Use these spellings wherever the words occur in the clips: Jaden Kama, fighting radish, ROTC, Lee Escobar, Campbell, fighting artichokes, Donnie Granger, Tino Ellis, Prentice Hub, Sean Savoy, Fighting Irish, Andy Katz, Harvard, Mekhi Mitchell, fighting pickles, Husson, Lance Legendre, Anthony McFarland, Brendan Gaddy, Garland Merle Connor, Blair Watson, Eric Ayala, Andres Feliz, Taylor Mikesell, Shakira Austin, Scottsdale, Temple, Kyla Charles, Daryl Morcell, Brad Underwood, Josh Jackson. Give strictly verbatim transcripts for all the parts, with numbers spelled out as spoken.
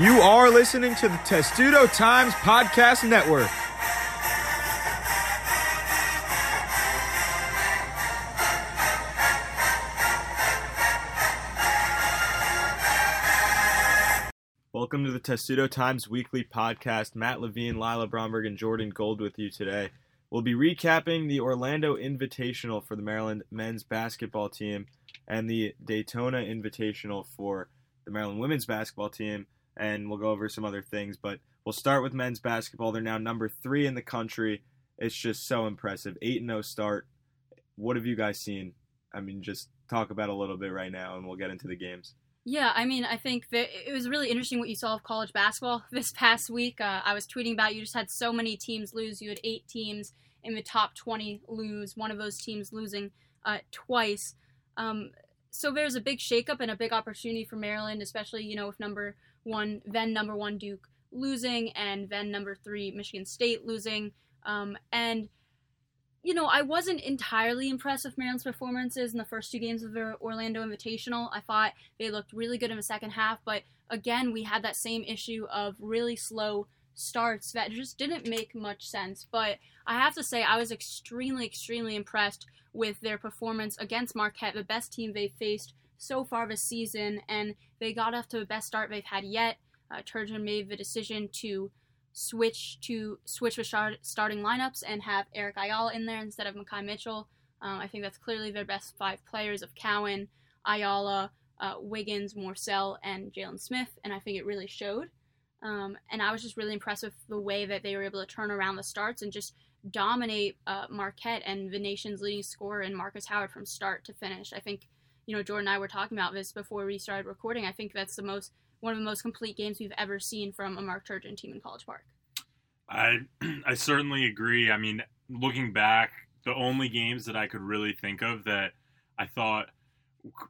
You are listening to the Testudo Times Podcast Network. Welcome to the Testudo Times Weekly Podcast. Matt Levine, Lila Bromberg, and Jordan Gold with you today. We'll be recapping the Orlando Invitational for the Maryland men's basketball team and the Daytona Invitational for the Maryland women's basketball team, and we'll go over some other things, but we'll start with men's basketball. They're now number three in the country. It's just so impressive. eight and oh start. What have you guys seen? I mean, just talk about a little bit right now, and we'll get into the games. Yeah, I mean, I think that it was really interesting what you saw of college basketball this past week. Uh, I was tweeting about you just had so many teams lose. You had eight teams in the top twenty lose, one of those teams losing uh, twice. Um, so there's a big shakeup and a big opportunity for Maryland, especially, you know, with number one, then number one Duke losing, and then number three Michigan State losing. Um, and, you know, I wasn't entirely impressed with Maryland's performances in the first two games of the Orlando Invitational. I thought they looked really good in the second half, but again, we had that same issue of really slow starts that just didn't make much sense. But I have to say, I was extremely, extremely impressed with their performance against Marquette, the best team they've faced so far this season, and they got off to the best start they've had yet. Uh, Turgeon made the decision to switch to switch with start, starting lineups and have Eric Ayala in there instead of Mekhi Mitchell. Um, I think that's clearly their best five players of Cowan, Ayala, uh, Wiggins, Morcell, and Jalen Smith, and I think it really showed. Um, and I was just really impressed with the way that they were able to turn around the starts and just dominate uh, Marquette and the nation's leading scorer in Marcus Howard from start to finish. I think, you know, Jordan and I were talking about this before we started recording. I think that's the most one of the most complete games we've ever seen from a Mark Turgeon team in College Park. I I certainly agree. I mean, looking back, the only games that I could really think of that I thought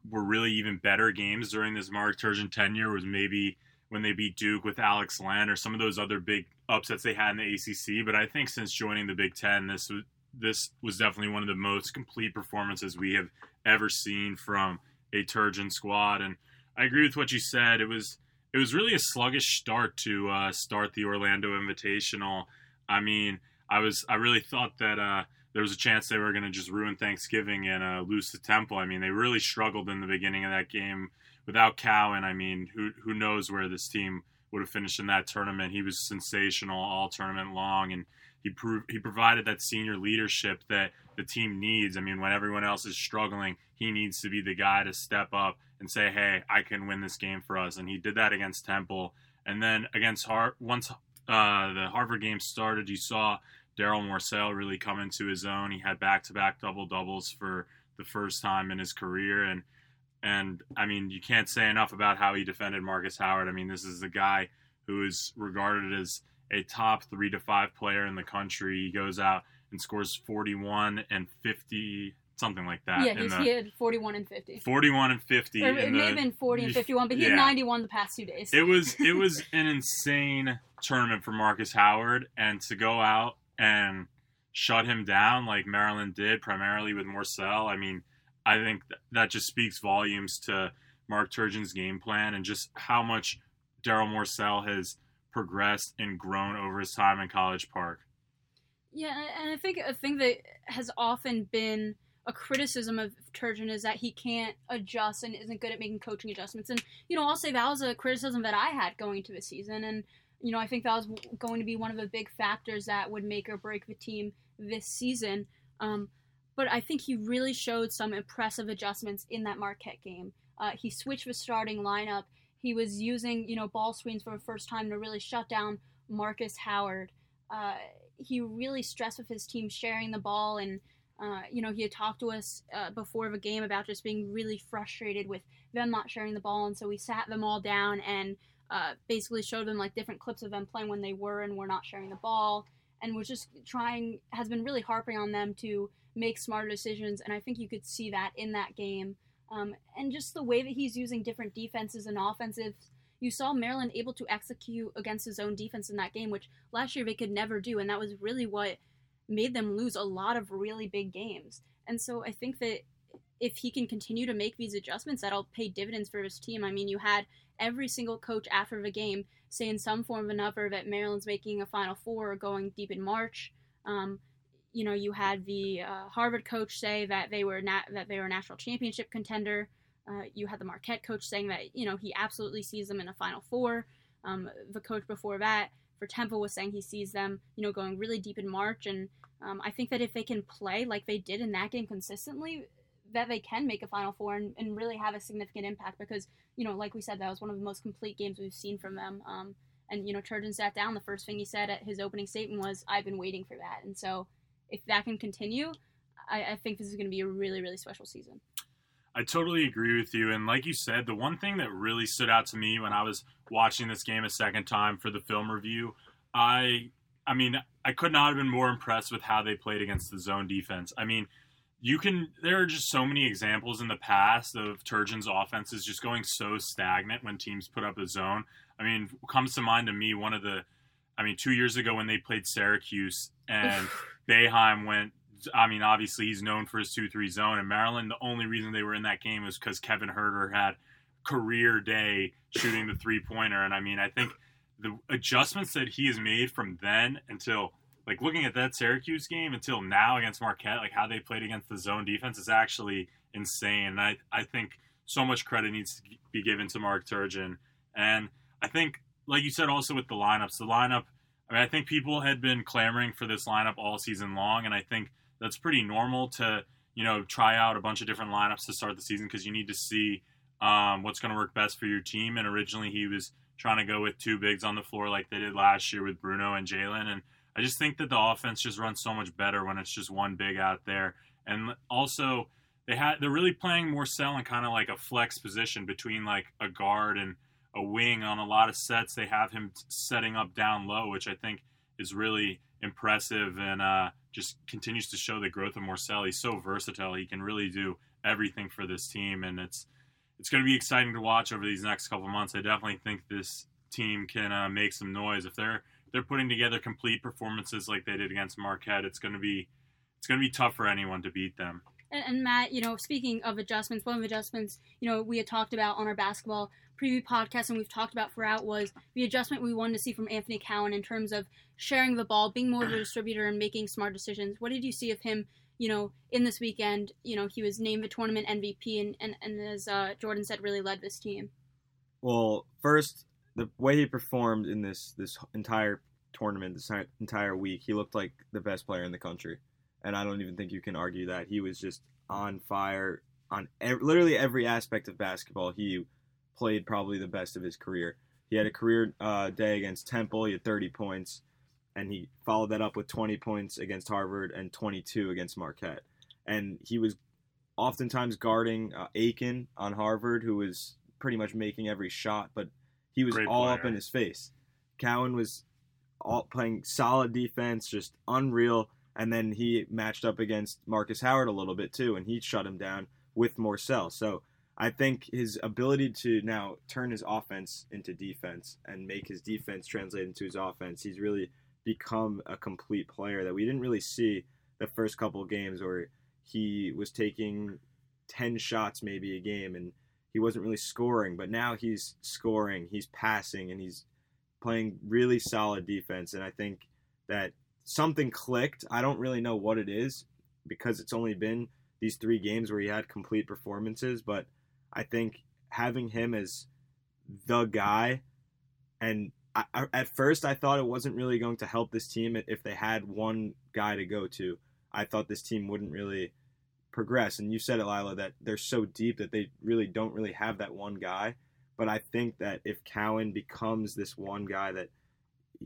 were really even better games during this Mark Turgeon tenure was maybe when they beat Duke with Alex Len or some of those other big upsets they had in the A C C. But I think since joining the Big Ten, this was, this was definitely one of the most complete performances we have ever seen from a Turgeon squad. And I agree with what you said. It was it was really a sluggish start to uh, start the Orlando Invitational. I mean, I was I really thought that uh, there was a chance they were going to just ruin Thanksgiving and uh, lose to Temple. I mean, they really struggled in the beginning of that game. Without Cowan, I mean, who who knows where this team would have finished in that tournament. He was sensational all tournament long, and he proved he provided that senior leadership that the team needs. I mean, when everyone else is struggling, he needs to be the guy to step up and say, hey, I can win this game for us, and he did that against Temple. And then against Har- once uh, the Harvard game started, you saw Daryl Morcell really come into his own. He had back-to-back double-doubles for the first time in his career, and And, I mean, you can't say enough about how he defended Marcus Howard. I mean, this is a guy who is regarded as a top three to five player in the country. He goes out and scores forty-one and fifty, something like that. Yeah, in the, he had forty-one and fifty. forty-one and fifty. It, it may the, have been forty and fifty-one, but he yeah. had ninety-one the past two days. It was it was an insane tournament for Marcus Howard, and to go out and shut him down like Maryland did, primarily with Morcell, I mean, I think that just speaks volumes to Mark Turgeon's game plan and just how much Daryl Morcell has progressed and grown over his time in College Park. Yeah, and I think a thing that has often been a criticism of Turgeon is that he can't adjust and isn't good at making coaching adjustments. And, you know, I'll say that was a criticism that I had going into the season. And, you know, I think that was going to be one of the big factors that would make or break the team this season. Um, But I think he really showed some impressive adjustments in that Marquette game. Uh, he switched the starting lineup. He was using, you know, ball screens for the first time to really shut down Marcus Howard. Uh, he really stressed with his team sharing the ball. And, uh, you know, he had talked to us uh, before the game about just being really frustrated with them not sharing the ball. And so we sat them all down and uh, basically showed them, like, different clips of them playing when they were and were not sharing the ball. And was just trying, has been really harping on them to make smarter decisions, and I think you could see that in that game. Um, and just the way that he's using different defenses and offenses, you saw Maryland able to execute against his own defense in that game, which last year they could never do, and that was really what made them lose a lot of really big games. And so I think that if he can continue to make these adjustments, that'll pay dividends for his team. I mean, you had every single coach after the game say in some form or another that Maryland's making a Final Four or going deep in March. Um, you know, you had the uh, Harvard coach say that they were nat- that they were a national championship contender. Uh, you had the Marquette coach saying that, you know, he absolutely sees them in a Final Four. Um, the coach before that for Temple was saying he sees them, you know, going really deep in March. And um, I think that if they can play like they did in that game consistently, that they can make a Final Four and, and really have a significant impact because, you know, like we said, that was one of the most complete games we've seen from them. Um, and, you know, Turgeon sat down. The first thing he said at his opening statement was, I've been waiting for that. And so if that can continue, I, I think this is going to be a really, really special season. I totally agree with you. And like you said, the one thing that really stood out to me when I was watching this game a second time for the film review, I, I mean, I could not have been more impressed with how they played against the zone defense. I mean, you can, there are just so many examples in the past of Turgeon's offenses just going so stagnant when teams put up a zone. I mean, comes to mind to me, one of the, I mean, two years ago when they played Syracuse and Boeheim went, I mean, obviously he's known for his two three zone, and Maryland, the only reason they were in that game was because Kevin Herter had career day shooting the three-pointer. And I mean, I think the adjustments that he has made from then until, like, looking at that Syracuse game until now against Marquette, like how they played against the zone defense is actually insane. And I, I think so much credit needs to be given to Mark Turgeon. And I think, like you said, also with the lineups, the lineup, I mean, I think people had been clamoring for this lineup all season long. And I think that's pretty normal to, you know, try out a bunch of different lineups to start the season because you need to see um, what's going to work best for your team. And originally he was trying to go with two bigs on the floor like they did last year with Bruno and Jalen. And I just think that the offense just runs so much better when it's just one big out there. And also they had, they're really playing more sell and kind of like a flex position between like a guard and a wing on a lot of sets. They have him setting up down low, which I think is really impressive and uh, just continues to show the growth of Morcell. He's so versatile. He can really do everything for this team, and it's it's going to be exciting to watch over these next couple of months. I definitely think this team can uh, make some noise. If they're if they're putting together complete performances like they did against Marquette, it's going to be it's going to be tough for anyone to beat them. And, and Matt, you know, speaking of adjustments, one of the adjustments, you know, we had talked about on our basketball preview podcast and we've talked about throughout was the adjustment we wanted to see from Anthony Cowan in terms of sharing the ball, being more of a distributor and making smart decisions. What did you see of him, you know, in this weekend? You know, he was named the tournament M V P and, and, and as uh, Jordan said, really led this team. Well, first, the way he performed in this, this entire tournament, this entire week, he looked like the best player in the country. And I don't even think you can argue that. He was just on fire on ev- literally every aspect of basketball. He played probably the best of his career. He had a career uh, day against Temple. He had thirty points, and he followed that up with twenty points against Harvard and twenty-two against Marquette. And he was oftentimes guarding uh, Aiken on Harvard, who was pretty much making every shot, but he was Great all player. Up in his face. Cowan was all playing solid defense, just unreal. And then he matched up against Marcus Howard a little bit too, and he shut him down with Morcell. So I think his ability to now turn his offense into defense and make his defense translate into his offense, he's really become a complete player that we didn't really see the first couple of games where he was taking ten shots maybe a game and he wasn't really scoring. But now he's scoring, he's passing, and he's playing really solid defense. And I think that something clicked. I don't really know what it is because it's only been these three games where he had complete performances, but I think having him as the guy, and I, I, at first I thought it wasn't really going to help this team if they had one guy to go to. I thought this team wouldn't really progress, and you said it, Lila, that they're so deep that they really don't really have that one guy, but I think that if Cowan becomes this one guy that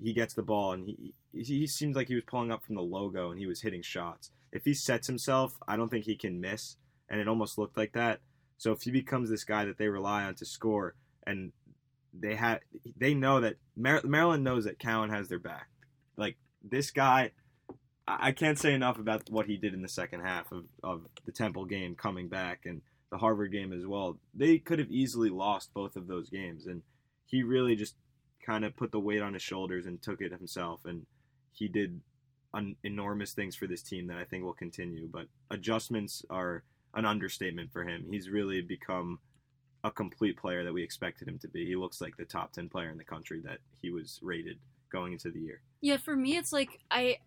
he gets the ball, and he he seems like he was pulling up from the logo and he was hitting shots. If he sets himself, I don't think he can miss, and it almost looked like that. So if he becomes this guy that they rely on to score, and they have, they know that Mar- Maryland knows that Cowan has their back. Like, this guy, I can't say enough about what he did in the second half of, of the Temple game coming back and the Harvard game as well. They could have easily lost both of those games, and he really just kind of put the weight on his shoulders and took it himself, and he did un- enormous things for this team that I think will continue. But adjustments are an understatement for him. He's really become a complete player that we expected him to be. He looks like the top ten player in the country that he was rated going into the year. Yeah, for me, it's like I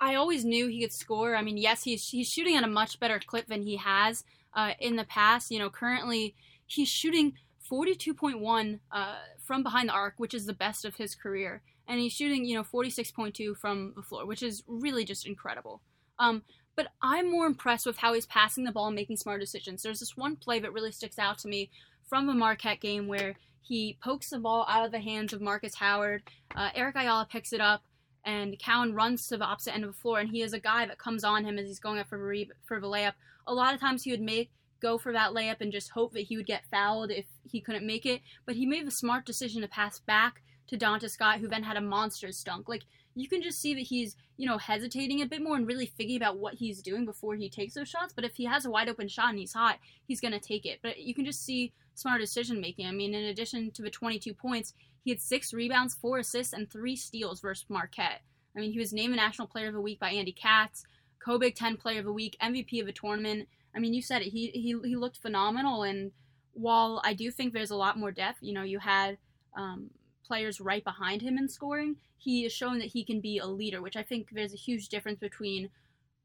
I always knew he could score. I mean, yes, he's, he's shooting at a much better clip than he has uh, in the past. You know, currently he's shooting forty-two point one uh, from behind the arc, which is the best of his career. And he's shooting, you know, forty-six point two from the floor, which is really just incredible. Um, but I'm more impressed with how he's passing the ball and making smart decisions. There's this one play that really sticks out to me from the Marquette game where he pokes the ball out of the hands of Marcus Howard. Uh, Eric Ayala picks it up, and Cowan runs to the opposite end of the floor, and he is a guy that comes on him as he's going up for, re- for the layup. A lot of times he would make go for that layup and just hope that he would get fouled if he couldn't make it. But he made the smart decision to pass back to Donta Scott, who then had a monster dunk. Like, you can just see that he's, you know, hesitating a bit more and really thinking about what he's doing before he takes those shots. But if he has a wide open shot and he's hot, he's going to take it. But you can just see smart decision making. I mean, in addition to the twenty-two points, he had six rebounds, four assists, and three steals versus Marquette. I mean, he was named National Player of the Week by Andy Katz, co-Big Ten Player of the Week, M V P of the tournament. I mean, you said it. He he he looked phenomenal. And while I do think there's a lot more depth, you know, you had um, players right behind him in scoring, he has shown that he can be a leader, which I think there's a huge difference between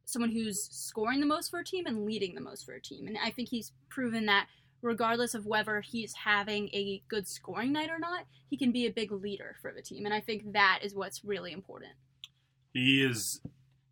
someone who's scoring the most for a team and leading the most for a team. And I think he's proven that regardless of whether he's having a good scoring night or not, he can be a big leader for the team. And I think that is what's really important. He is...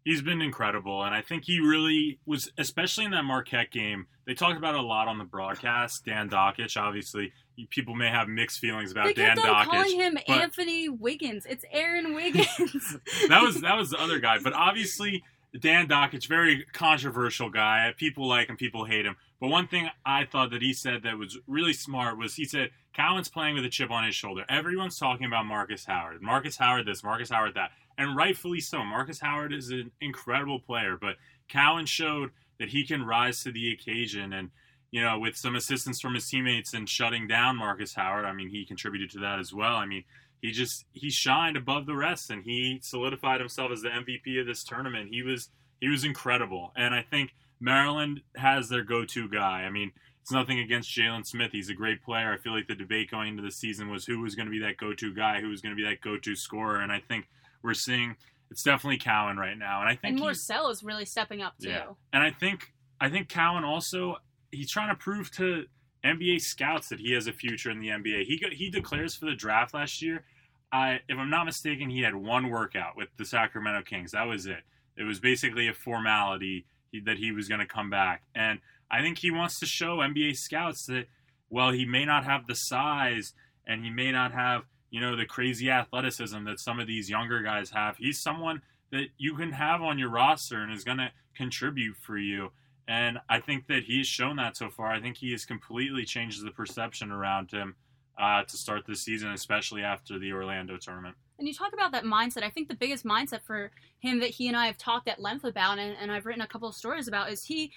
He's been incredible, and I think he really was, especially in that Marquette game, they talked about it a lot on the broadcast, Dan Dakich, obviously. People may have mixed feelings about they Dan Dakich. They calling him Anthony Wiggins. It's Aaron Wiggins. that was that was the other guy, but obviously Dan Dakich, very controversial guy. People like him, people hate him. But one thing I thought that he said that was really smart was he said, Cowan's playing with a chip on his shoulder. Everyone's talking about Marcus Howard. Marcus Howard this, Marcus Howard that. And rightfully so. Marcus Howard is an incredible player, but Cowan showed that he can rise to the occasion. And, you know, with some assistance from his teammates and shutting down Marcus Howard, I mean, he contributed to that as well. I mean, he just, he shined above the rest, and he solidified himself as the M V P of this tournament. He was, he was incredible. And I think Maryland has their go-to guy. I mean, it's nothing against Jalen Smith. He's a great player. I feel like the debate going into the season was who was going to be that go-to guy, who was going to be that go-to scorer. And I think we're seeing it's definitely Cowan right now, and I think and Morcell is really stepping up too. Yeah. And I think I think Cowan also, he's trying to prove to N B A scouts that he has a future in the N B A. He he declares for the draft last year. I, if I'm not mistaken, he had one workout with the Sacramento Kings. That was it. It was basically a formality that he was going to come back, and I think he wants to show N B A scouts that, well, he may not have the size, and he may not have, you know, the crazy athleticism that some of these younger guys have. He's someone that you can have on your roster and is going to contribute for you. And I think that he's shown that so far. I think he has completely changed the perception around him uh, to start this season, especially after the Orlando tournament. And you talk about that mindset. I think the biggest mindset for him that he and I have talked at length about, and, and I've written a couple of stories about, is he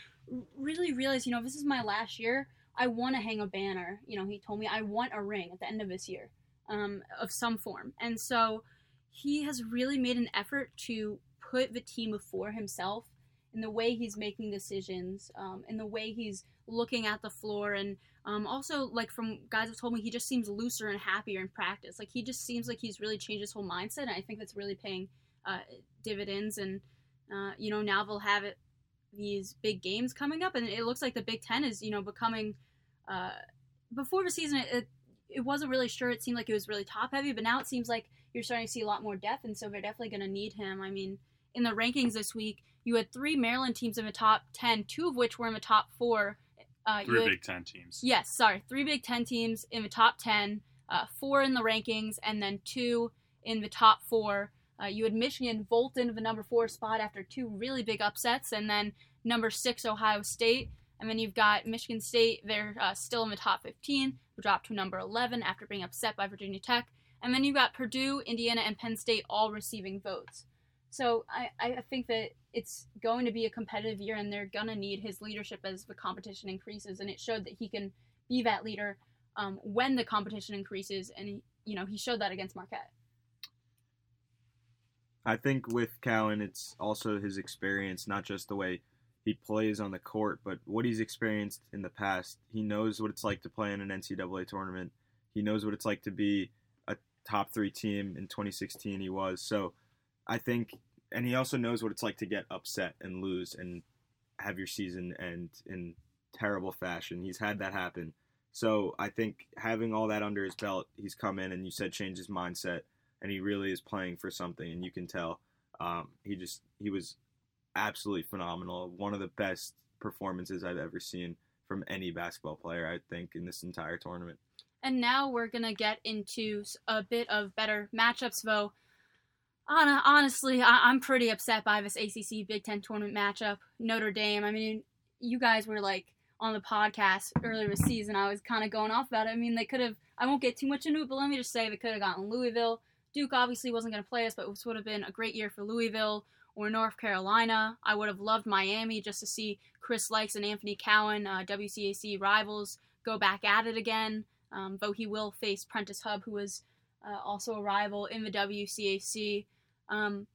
really realized, you know, this is my last year. I want to hang a banner. You know, he told me I want a ring at the end of this year. Um, of some form. And so he has really made an effort to put the team before himself in the way he's making decisions, um, in the way he's looking at the floor. And um, also, like, from guys have told me, he just seems looser and happier in practice. Like, he just seems like he's really changed his whole mindset. And I think that's really paying uh, dividends. And, uh, you know, now they'll have it, these big games coming up. And it looks like the Big Ten is, you know, becoming, uh, before the season, it, it It wasn't really sure. It seemed like it was really top-heavy, but now it seems like you're starting to see a lot more depth, and so they're definitely going to need him. I mean, in the rankings this week, you had three Maryland teams in the top ten, two of which were in the top four. Uh, three had, Big Ten teams. Yes, sorry. Three Big Ten teams in the top ten, uh, four in the rankings, and then two in the top four. Uh, you had Michigan vault into the number four spot after two really big upsets, and then number six, Ohio State. And then you've got Michigan State. They're uh, still in the top fifteen, who dropped to number eleven after being upset by Virginia Tech. And then you've got Purdue, Indiana, and Penn State all receiving votes. So I, I think that it's going to be a competitive year, and they're going to need his leadership as the competition increases. And it showed that he can be that leader um, when the competition increases. And, you know, he showed that against Marquette. I think with Cowan, it's also his experience, not just the way – he plays on the court, but what he's experienced in the past, he knows what it's like to play in an N C double A tournament. He knows what it's like to be a top three team. In twenty sixteen, he was. So I think, and he also knows what it's like to get upset and lose and have your season end in terrible fashion. He's had that happen. So I think having all that under his belt, he's come in and you said change his mindset, and he really is playing for something, and you can tell. Um, he just he was absolutely phenomenal. One of the best performances I've ever seen from any basketball player, I think, in this entire tournament. And now we're going to get into a bit of better matchups, though. Honestly, I'm pretty upset by this A C C Big Ten tournament matchup. Notre Dame, I mean, you guys were like on the podcast earlier this season. I was kind of going off about it. I mean, they could have, I won't get too much into it, but let me just say they could have gotten Louisville. Duke obviously wasn't going to play us, but it would have been a great year for Louisville or North Carolina. I would have loved Miami just to see Chris Likes and Anthony Cowan, uh, W C A C rivals, go back at it again. Um, though he will face Prentice Hub, who is uh, also a rival in the W C A C. Um,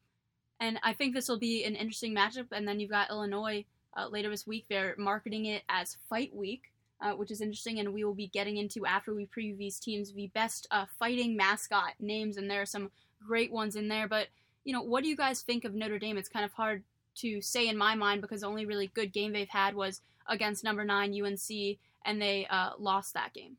and I think this will be an interesting matchup. And then you've got Illinois uh, later this week. They're marketing it as Fight Week, uh, which is interesting. And we will be getting into, after we preview these teams, the best uh, fighting mascot names. And there are some great ones in there. But, you know, what do you guys think of Notre Dame? It's kind of hard to say in my mind because the only really good game they've had was against number nine U N C, and they uh, lost that game.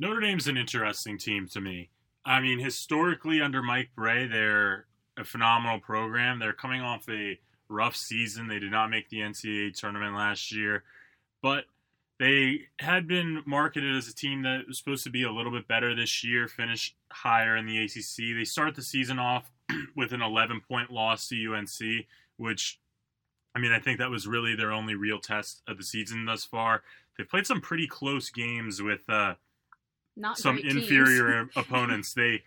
Notre Dame's an interesting team to me. I mean, historically under Mike Brey, they're a phenomenal program. They're coming off a rough season. They did not make the N C double A tournament last year, but they had been marketed as a team that was supposed to be a little bit better this year, finish higher in the A C C. They start the season off with an eleven-point loss to U N C, which, I mean, I think that was really their only real test of the season thus far. They've played some pretty close games with uh, – Not some inferior opponents. They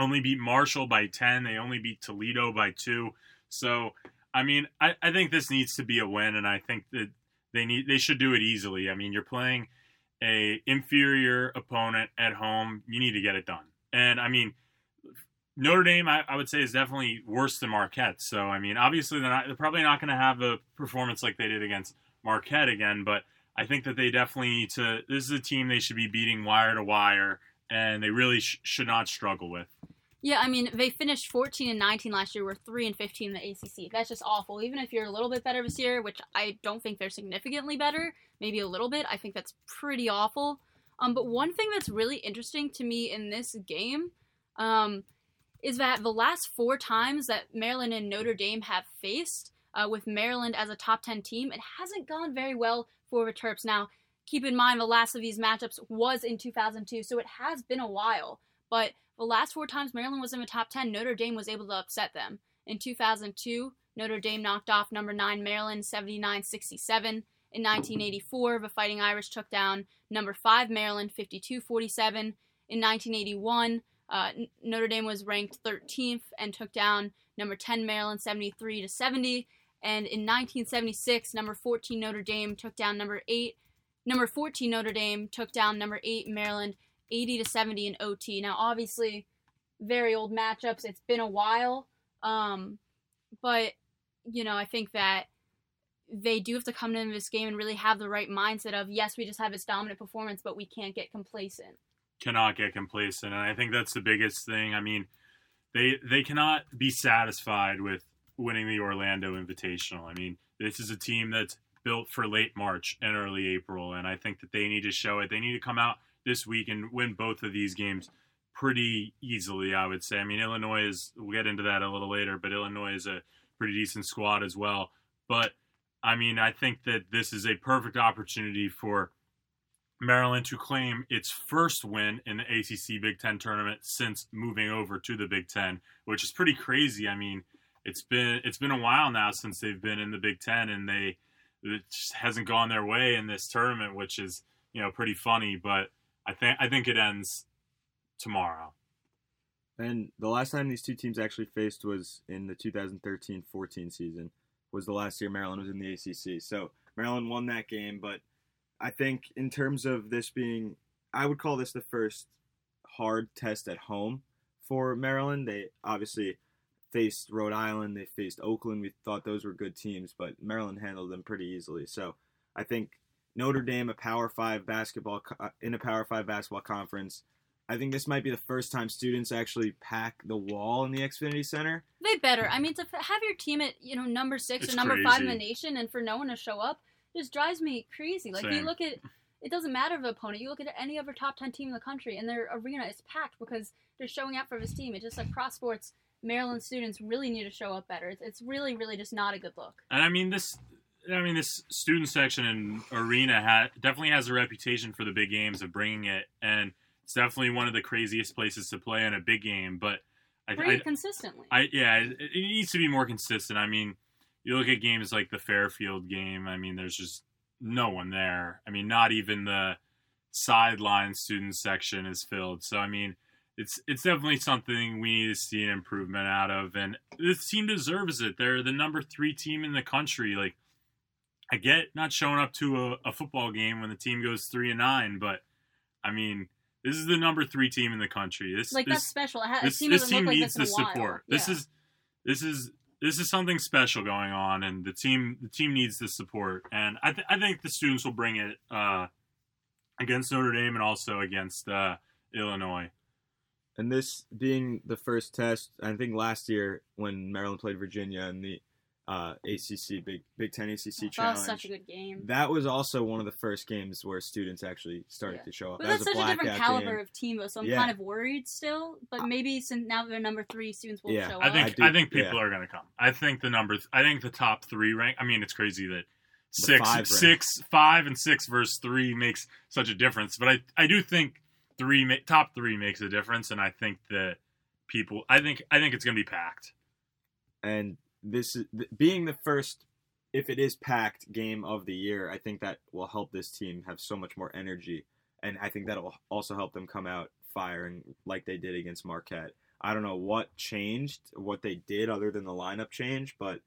only beat Marshall by ten. They only beat Toledo by two. So, I mean, I, I think this needs to be a win, and I think that they need they should do it easily. I mean, you're playing a inferior opponent at home. You need to get it done. And, I mean, Notre Dame, I, I would say, is definitely worse than Marquette. So, I mean, obviously, they're, not, they're probably not going to have a performance like they did against Marquette again, but I think that they definitely need to – this is a team they should be beating wire to wire, and they really sh- should not struggle with. Yeah, I mean, they finished fourteen and nineteen last year. We're three and fifteen in the A C C. That's just awful. Even if you're a little bit better this year, which I don't think they're significantly better, maybe a little bit, I think that's pretty awful. Um, but one thing that's really interesting to me in this game um, is that the last four times that Maryland and Notre Dame have faced, uh, with Maryland as a top ten team, it hasn't gone very well for the Terps. Now, keep in mind, the last of these matchups was in two thousand two, so it has been a while. But the last four times Maryland was in the top ten, Notre Dame was able to upset them. In two thousand two, Notre Dame knocked off number nine Maryland seventy-nine sixty-seven. In nineteen eighty-four, the Fighting Irish took down number five Maryland fifty-two forty-seven. In nineteen eighty-one, uh, Notre Dame was ranked thirteenth and took down number ten Maryland seventy-three to seventy. And in nineteen seventy-six, number fourteen Notre Dame took down number eight. Number fourteen Notre Dame took down number eight Maryland, eighty to seventy in O T. Now, obviously, very old matchups. It's been a while, um, but you know, I think that they do have to come into this game and really have the right mindset of, yes, we just have this dominant performance, but we can't get complacent. Cannot get complacent, and I think that's the biggest thing. I mean, they they cannot be satisfied with winning the Orlando Invitational. I mean, this is a team that's built for late March and early April, and I think that they need to show it. They need to come out this week and win both of these games pretty easily, I would say. I mean, Illinois is, we'll get into that a little later, but Illinois is a pretty decent squad as well. But, I mean, I think that this is a perfect opportunity for Maryland to claim its first win in the A C C Big Ten tournament since moving over to the Big Ten, which is pretty crazy. I mean, It's been it's been a while now since they've been in the Big Ten, and they it just hasn't gone their way in this tournament, which is, you know, pretty funny. But I think I think it ends tomorrow. And the last time these two teams actually faced was in the two thousand thirteen fourteen season. Was the last year Maryland was in the A C C. So Maryland won that game, but I think in terms of this being, I would call this the first hard test at home for Maryland. They obviously faced Rhode Island, they faced Oakland. We thought those were good teams, but Maryland handled them pretty easily. So I think Notre Dame, a Power Five basketball in a Power Five basketball conference. I think this might be the first time students actually pack the wall in the Xfinity Center. They better. I mean, to have your team at, you know, number six it's or number crazy. five in the nation, and for no one to show up, just drives me crazy. Like Same. You look at, it doesn't matter the opponent. You look at any other top ten team in the country, and their arena is packed because they're showing up for this team. It's just like cross sports. Maryland students really need to show up better. It's, it's really, really just not a good look. And I mean this. I mean, this student section and arena ha- definitely has a reputation for the big games of bringing it, and it's definitely one of the craziest places to play in a big game. But I, Pretty I, consistently. I, yeah, it, it needs to be more consistent. I mean, you look at games like the Fairfield game. I mean, there's just no one there. I mean, not even the sideline student section is filled. So, I mean, it's it's definitely something we need to see an improvement out of. And this team deserves it. They're the number three team in the country. Like, I get not showing up to a, a football game when the team goes three and nine, but I mean, this is the number three team in the country. This like this, that's special. It has, this team, this team like needs this the support. Yeah. This is this is this is something special going on, and the team the team needs the support. And I th- I think the students will bring it uh, against Notre Dame and also against uh, Illinois. And this being the first test, I think last year when Maryland played Virginia and the Uh, A C C, Big Big Ten A C C oh, challenge. That was such a good game. That was also one of the first games where students actually started yeah. to show up. But that that's was a such a different caliber game. Of team, though, so I'm yeah. kind of worried still. But maybe since now they're number three, students will yeah. show up. I think I, do, I think people yeah. are going to come. I think the number. Th- I think the top three rank. I mean, it's crazy that six, five, six, five, and six versus three makes such a difference. But I, I do think three top three makes a difference, and I think that people. I think I think it's going to be packed. And. This is being the first, if it is packed, game of the year. I think that will help this team have so much more energy, and I think that will also help them come out firing like they did against Marquette. I don't know what changed, what they did other than the lineup change, but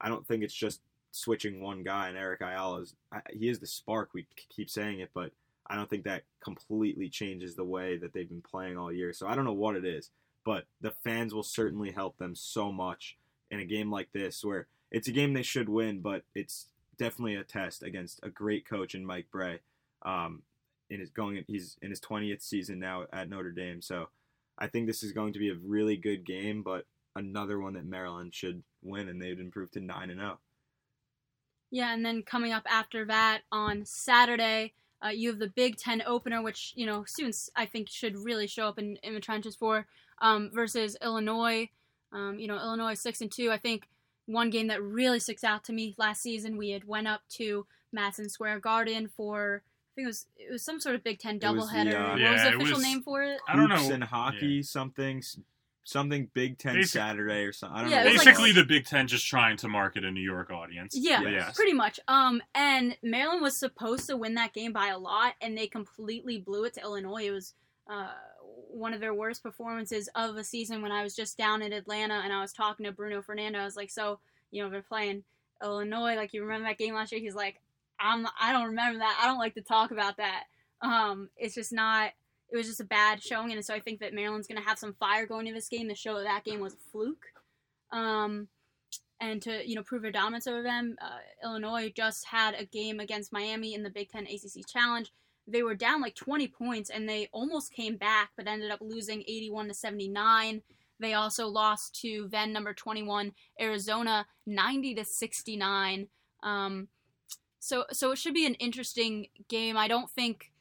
I don't think it's just switching one guy. And Eric Ayala is, he is the spark. We keep saying it, but I don't think that completely changes the way that they've been playing all year. So I don't know what it is, but the fans will certainly help them so much. In a game like this, where it's a game they should win, but it's definitely a test against a great coach in Mike Brey. Um, in his going, he's in his twentieth season now at Notre Dame, so I think this is going to be a really good game, but another one that Maryland should win, and they'd improve to nine and zero. Yeah, and then coming up after that on Saturday, uh, you have the Big Ten opener, which you know students I think should really show up in, in the trenches for um, versus Illinois. Um, you know, Illinois six and two. I think one game that really sticks out to me last season, we had went up to Madison Square Garden for I think it was it was some sort of Big Ten doubleheader. Uh, what yeah, was the official was, name for it? I don't Hoops know. And hockey yeah. something something Big Ten Basic, Saturday or something. I don't yeah, know. Basically, like, the Big Ten just trying to market a New York audience. Yeah, yes. pretty much. Um, and Maryland was supposed to win that game by a lot, and they completely blew it to Illinois. It was. Uh, one of their worst performances of the season when I was just down in Atlanta and I was talking to Bruno Fernando. I was like, so, you know, they're playing Illinois. Like, you remember that game last year? He's like, I'm, I don't remember that. I don't like to talk about that. Um, it's just not, it was just a bad showing. And so I think that Maryland's going to have some fire going into this game to show that that game was a fluke. Um, and to, you know, prove their dominance over them. Uh, Illinois just had a game against Miami in the Big Ten A C C Challenge. They were down like twenty points, and they almost came back, but ended up losing eighty-one to seventy-nine. They also lost to then number twenty-one Arizona, ninety to sixty-nine. Um, so, so it should be an interesting game. I don't think,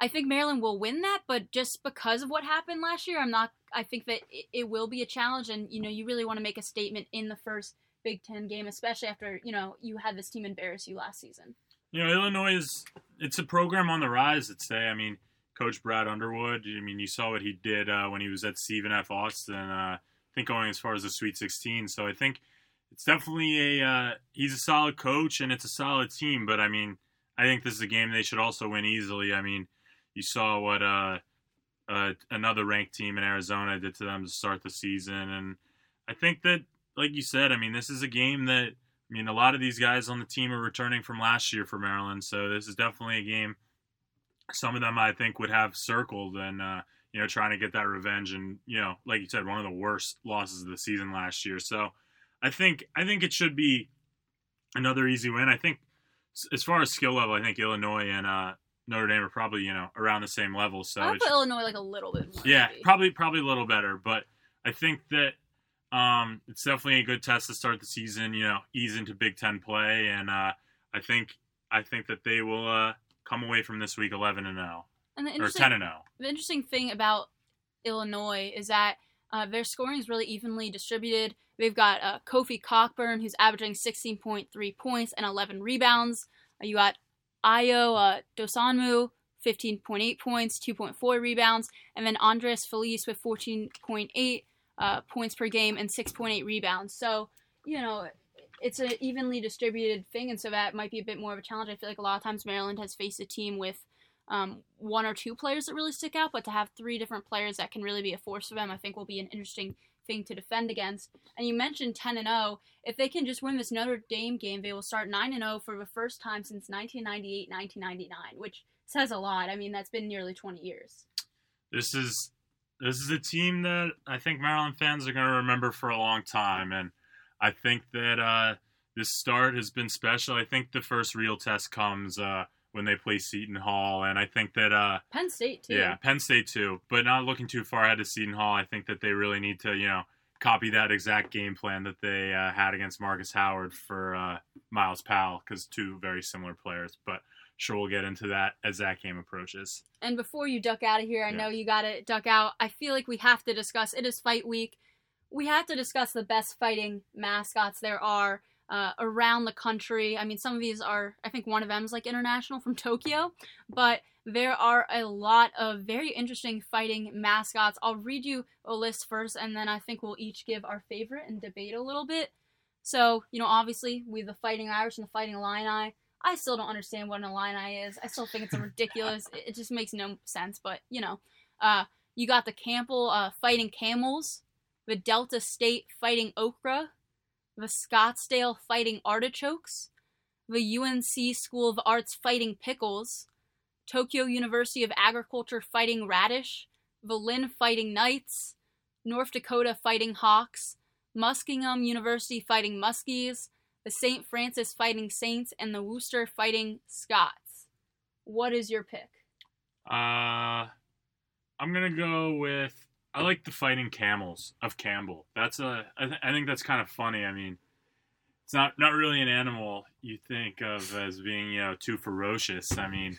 I think Maryland will win that, but just because of what happened last year, I'm not. I think that it, it will be a challenge, and you know, you really want to make a statement in the first Big Ten game, especially after you know you had this team embarrass you last season. You know, Illinois is, it's a program on the rise, I'd say. I mean, Coach Brad Underwood, I mean, you saw what he did uh, when he was at Stephen F. Austin, uh, I think going as far as the Sweet sixteen. So I think it's definitely a, uh, he's a solid coach and it's a solid team. But, I mean, I think this is a game they should also win easily. I mean, you saw what uh, uh, another ranked team in Arizona did to them to start the season. And I think that, like you said, I mean, this is a game that, I mean, a lot of these guys on the team are returning from last year for Maryland, so this is definitely a game some of them I think would have circled. And, uh, you know, trying to get that revenge. And, you know, like you said, one of the worst losses of the season last year. So I think, I think it should be another easy win. I think as far as skill level, I think Illinois and uh, Notre Dame are probably, you know, around the same level. So I put Illinois like a little bit more. Yeah, maybe. probably, probably a little better, but I think that, Um, it's definitely a good test to start the season, you know, ease into Big Ten play. And, uh, I think, I think that they will, uh, come away from this week eleven and oh and the or ten and oh. The interesting thing about Illinois is that, uh, their scoring is really evenly distributed. They've got, uh, Kofi Cockburn, who's averaging sixteen point three points and eleven rebounds. You got Ayo, uh, Dosunmu, fifteen point eight points, two point four rebounds. And then Andres Feliz with fourteen point eight Uh, points per game and six point eight rebounds. So, you know, it's an evenly distributed thing, and so that might be a bit more of a challenge. I feel like a lot of times Maryland has faced a team with um, one or two players that really stick out, but to have three different players that can really be a force for them, I think will be an interesting thing to defend against. And you mentioned ten and oh. If they can just win this Notre Dame game, they will start nine and oh for the first time since nineteen ninety-eight, nineteen ninety-nine, which says a lot. I mean, that's been nearly twenty years. This is... This is a team that I think Maryland fans are going to remember for a long time. And I think that uh, this start has been special. I think the first real test comes uh, when they play Seton Hall. And I think that... Uh, Penn State, too. Yeah, Penn State, too. But not looking too far ahead to Seton Hall. I think that they really need to, you know, copy that exact game plan that they uh, had against Marcus Howard for uh, Miles Powell, because two very similar players. But... Sure, we'll get into that as that game approaches. And before you duck out of here, I yeah. know you got to duck out. I feel like we have to discuss, it is fight week. We have to discuss the best fighting mascots there are uh, around the country. I mean, some of these are, I think one of them is like international from Tokyo. But there are a lot of very interesting fighting mascots. I'll read you a list first, and then I think we'll each give our favorite and debate a little bit. So, you know, obviously, we have the Fighting Irish and the Fighting Illini. I still don't understand what an Illini is. I still think it's a ridiculous. It just makes no sense. But, you know, uh, you got the Campbell uh, Fighting Camels, the Delta State Fighting Okra, the Scottsdale Fighting Artichokes, the U N C School of Arts Fighting Pickles, Tokyo University of Agriculture Fighting Radish, the Lynn Fighting Knights, North Dakota Fighting Hawks, Muskingum University Fighting Muskies, the Saint Francis Fighting Saints, and the Worcester Fighting Scots. What is your pick? Uh, I'm going to go with, I like the Fighting Camels of Campbell. That's a, I, th- I think that's kind of funny. I mean, it's not, not really an animal you think of as being, you know, too ferocious. I mean,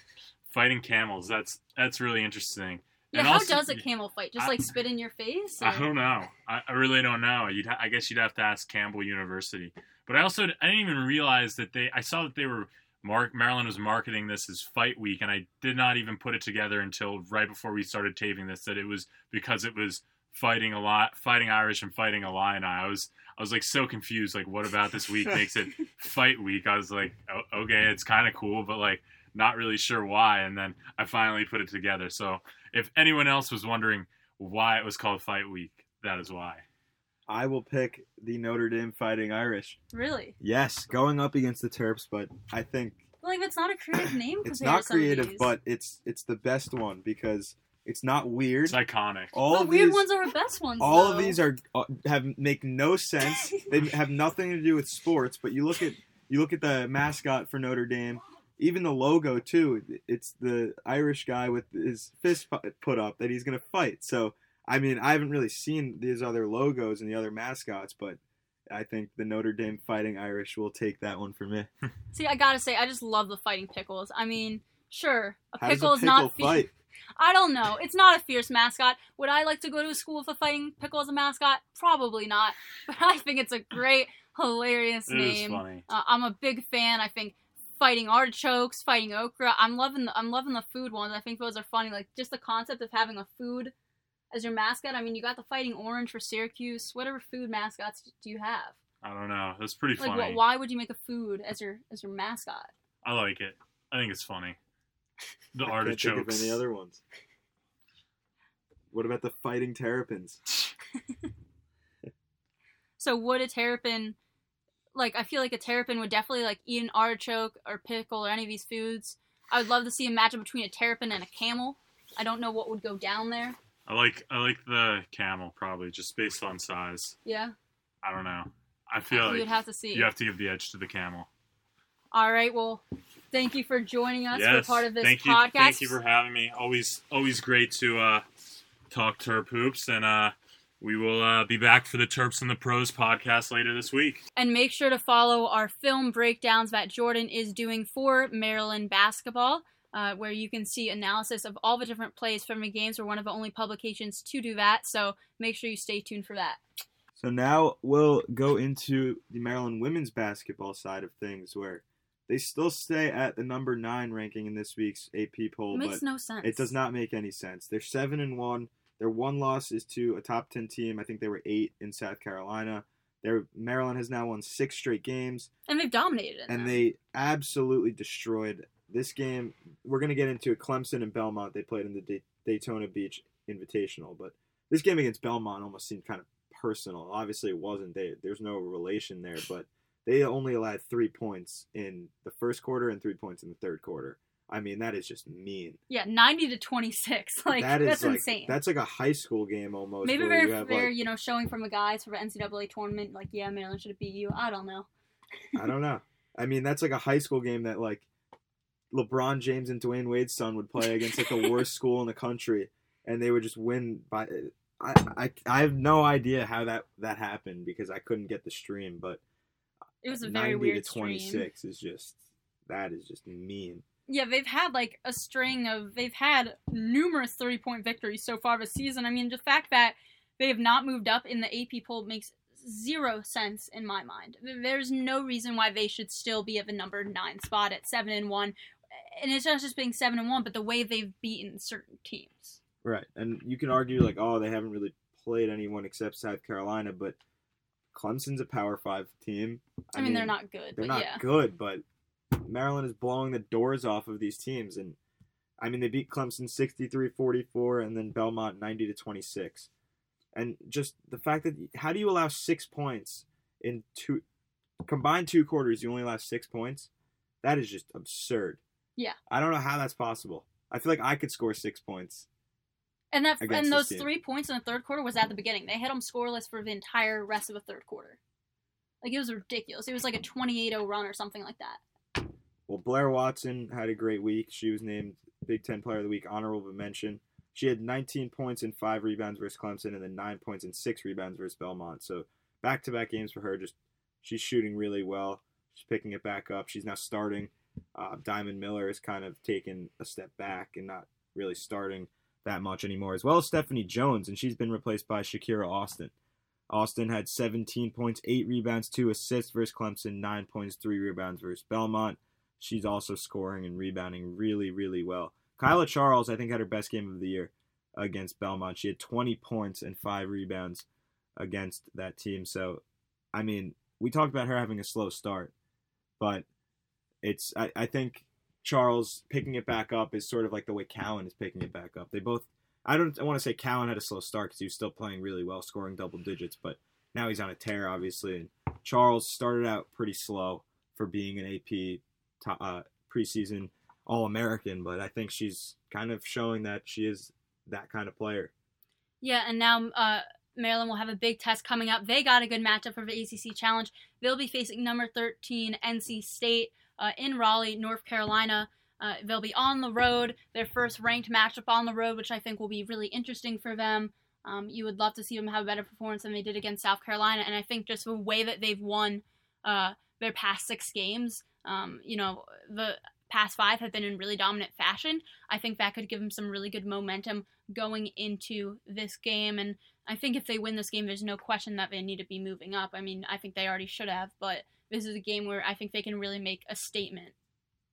Fighting Camels, that's, that's really interesting. Yeah, and how also, does a camel fight? Just, I, like, spit in your face? Or? I don't know. I, I really don't know. You'd ha- I guess you'd have to ask Campbell University. But I also I didn't even realize that they – I saw that they were mar- – Maryland was marketing this as Fight Week, and I did not even put it together until right before we started taping this, that it was because it was Fighting a lot, Fighting Irish and Fighting Illini. I was, I was like, so confused. Like, what about this week makes it Fight Week? I was like, oh, okay, it's kind of cool, but, like, not really sure why. And then I finally put it together. So – if anyone else was wondering why it was called Fight Week, that is why. I will pick the Notre Dame Fighting Irish. Really? Yes, going up against the Terps, but I think... Well, like, it's not a creative name compared to some of these. It's not creative, but it's it's the best one because it's not weird. It's iconic. All but weird these, ones are the best ones, All though. of these are have make no sense. They have nothing to do with sports, but you look at you look at the mascot for Notre Dame. Even the logo, too, it's the Irish guy with his fist put up that he's going to fight. So, I mean, I haven't really seen these other logos and the other mascots, but I think the Notre Dame Fighting Irish will take that one for me. See, I got to say, I just love the Fighting Pickles. I mean, sure, a How pickle does a pickle is not... Fe- fight? I don't know. It's not a fierce mascot. Would I like to go to a school with a Fighting Pickle as a mascot? Probably not. But I think it's a great, hilarious name. It is funny. Uh, I'm a big fan, I think... Fighting Artichokes, Fighting Okra. I'm loving the I'm loving the food ones. I think those are funny. Like, just the concept of having a food as your mascot. I mean, you got the Fighting Orange for Syracuse. Whatever food mascots do you have? I don't know. That's pretty funny. Like, well, why would you make a food as your as your mascot? I like it. I think it's funny. The I artichokes. Can't think of any other ones? What about the Fighting Terrapins? So would a terrapin? Like, I feel like a terrapin would definitely, like, eat an artichoke or pickle or any of these foods. I would love to see a matchup between a terrapin and a camel. I don't know what would go down there. I like I like the camel probably just based on size. Yeah. I don't know. I feel like you'd have to see. You have to give the edge to the camel. All right. Well, thank you for joining us yes, for part of this thank you, podcast. Thank you for having me. Always, always great to uh, talk Terp Hoops, and uh, we will uh, be back for the Terps and the Pros podcast later this week. And make sure to follow our film breakdowns that Jordan is doing for Maryland basketball. Uh, where you can see analysis of all the different plays from the games. We're one of the only publications to do that, so make sure you stay tuned for that. So now we'll go into the Maryland women's basketball side of things, where they still stay at the number nine ranking in this week's A P poll. It makes but no sense. It does not make any sense. They're seven and one. Their one loss is to a top ten team. I think they were eight in South Carolina. Their Maryland has now won six straight games, and they've dominated it. And now. They absolutely destroyed. This game, we're going to get into Clemson and Belmont. They played in the D- Daytona Beach Invitational, but this game against Belmont almost seemed kind of personal. Obviously, it wasn't. They, there's no relation there, but they only allowed three points in the first quarter and three points in the third quarter. I mean, that is just mean. Yeah, ninety to twenty-six. Like, that is that's like, insane. That's like a high school game almost. Maybe they're, you have they're like, you know, showing from a guy for the N C double A tournament, like, yeah, Maryland should have beat you. I don't know. I don't know. I mean, that's like a high school game that, like, LeBron James and Dwayne Wade's son would play against like the worst school in the country, and they would just win by. I, I, I have no idea how that, that happened because I couldn't get the stream, but it was a very weird stream. ninety to twenty-six is just that is just mean. Yeah, they've had like a string of they've had numerous three point victories so far this season. I mean, the fact that they have not moved up in the A P poll makes zero sense in my mind. There's no reason why they should still be at the number nine spot at seven and one. And it's not just being seven and one, but the way they've beaten certain teams. Right, and you can argue like, oh, they haven't really played anyone except South Carolina, but Clemson's a Power Five team. I, I mean, mean, they're not good. They're but not yeah. good, but Maryland is blowing the doors off of these teams, and I mean, they beat Clemson sixty-three forty-four, and then Belmont ninety to twenty-six, and just the fact that how do you allow six points in two combined two quarters? You only allow six points. That is just absurd. Yeah. I don't know how that's possible. I feel like I could score six points. And that and those three points in the third quarter was at the beginning. They had them scoreless for the entire rest of the third quarter. Like, it was ridiculous. It was like a twenty-eight oh run or something like that. Well, Blair Watson had a great week. She was named Big Ten Player of the Week, honorable mention. She had nineteen points and five rebounds versus Clemson, and then nine points and six rebounds versus Belmont. So back-to-back games for her. Just she's shooting really well. She's picking it back up. She's now starting. Uh, Diamond Miller has kind of taken a step back and not really starting that much anymore, as well as Stephanie Jones, and she's been replaced by Shakira Austin. Austin had seventeen points, eight rebounds, two assists versus Clemson, nine points, three rebounds versus Belmont. She's also scoring and rebounding really, really well. Kyla Charles, I think, had her best game of the year against Belmont. She had twenty points and five rebounds against that team. So, I mean, we talked about her having a slow start, but It's I, I think Charles picking it back up is sort of like the way Cowan is picking it back up. They both I don't I want to say Cowan had a slow start because he was still playing really well, scoring double digits, but now he's on a tear, obviously. And Charles started out pretty slow for being an A P to, uh, preseason All-American, but I think she's kind of showing that she is that kind of player. Yeah, and now uh, Maryland will have a big test coming up. They got a good matchup for the A C C Challenge. They'll be facing number thirteen N C State. Uh, in Raleigh, North Carolina. Uh, they'll be on the road, their first ranked matchup on the road, which I think will be really interesting for them. Um, you would love to see them have a better performance than they did against South Carolina, and I think just the way that they've won uh, their past six games, um, you know, the past five have been in really dominant fashion. I think that could give them some really good momentum going into this game, and I think if they win this game, there's no question that they need to be moving up. I mean, I think they already should have, but this is a game where I think they can really make a statement.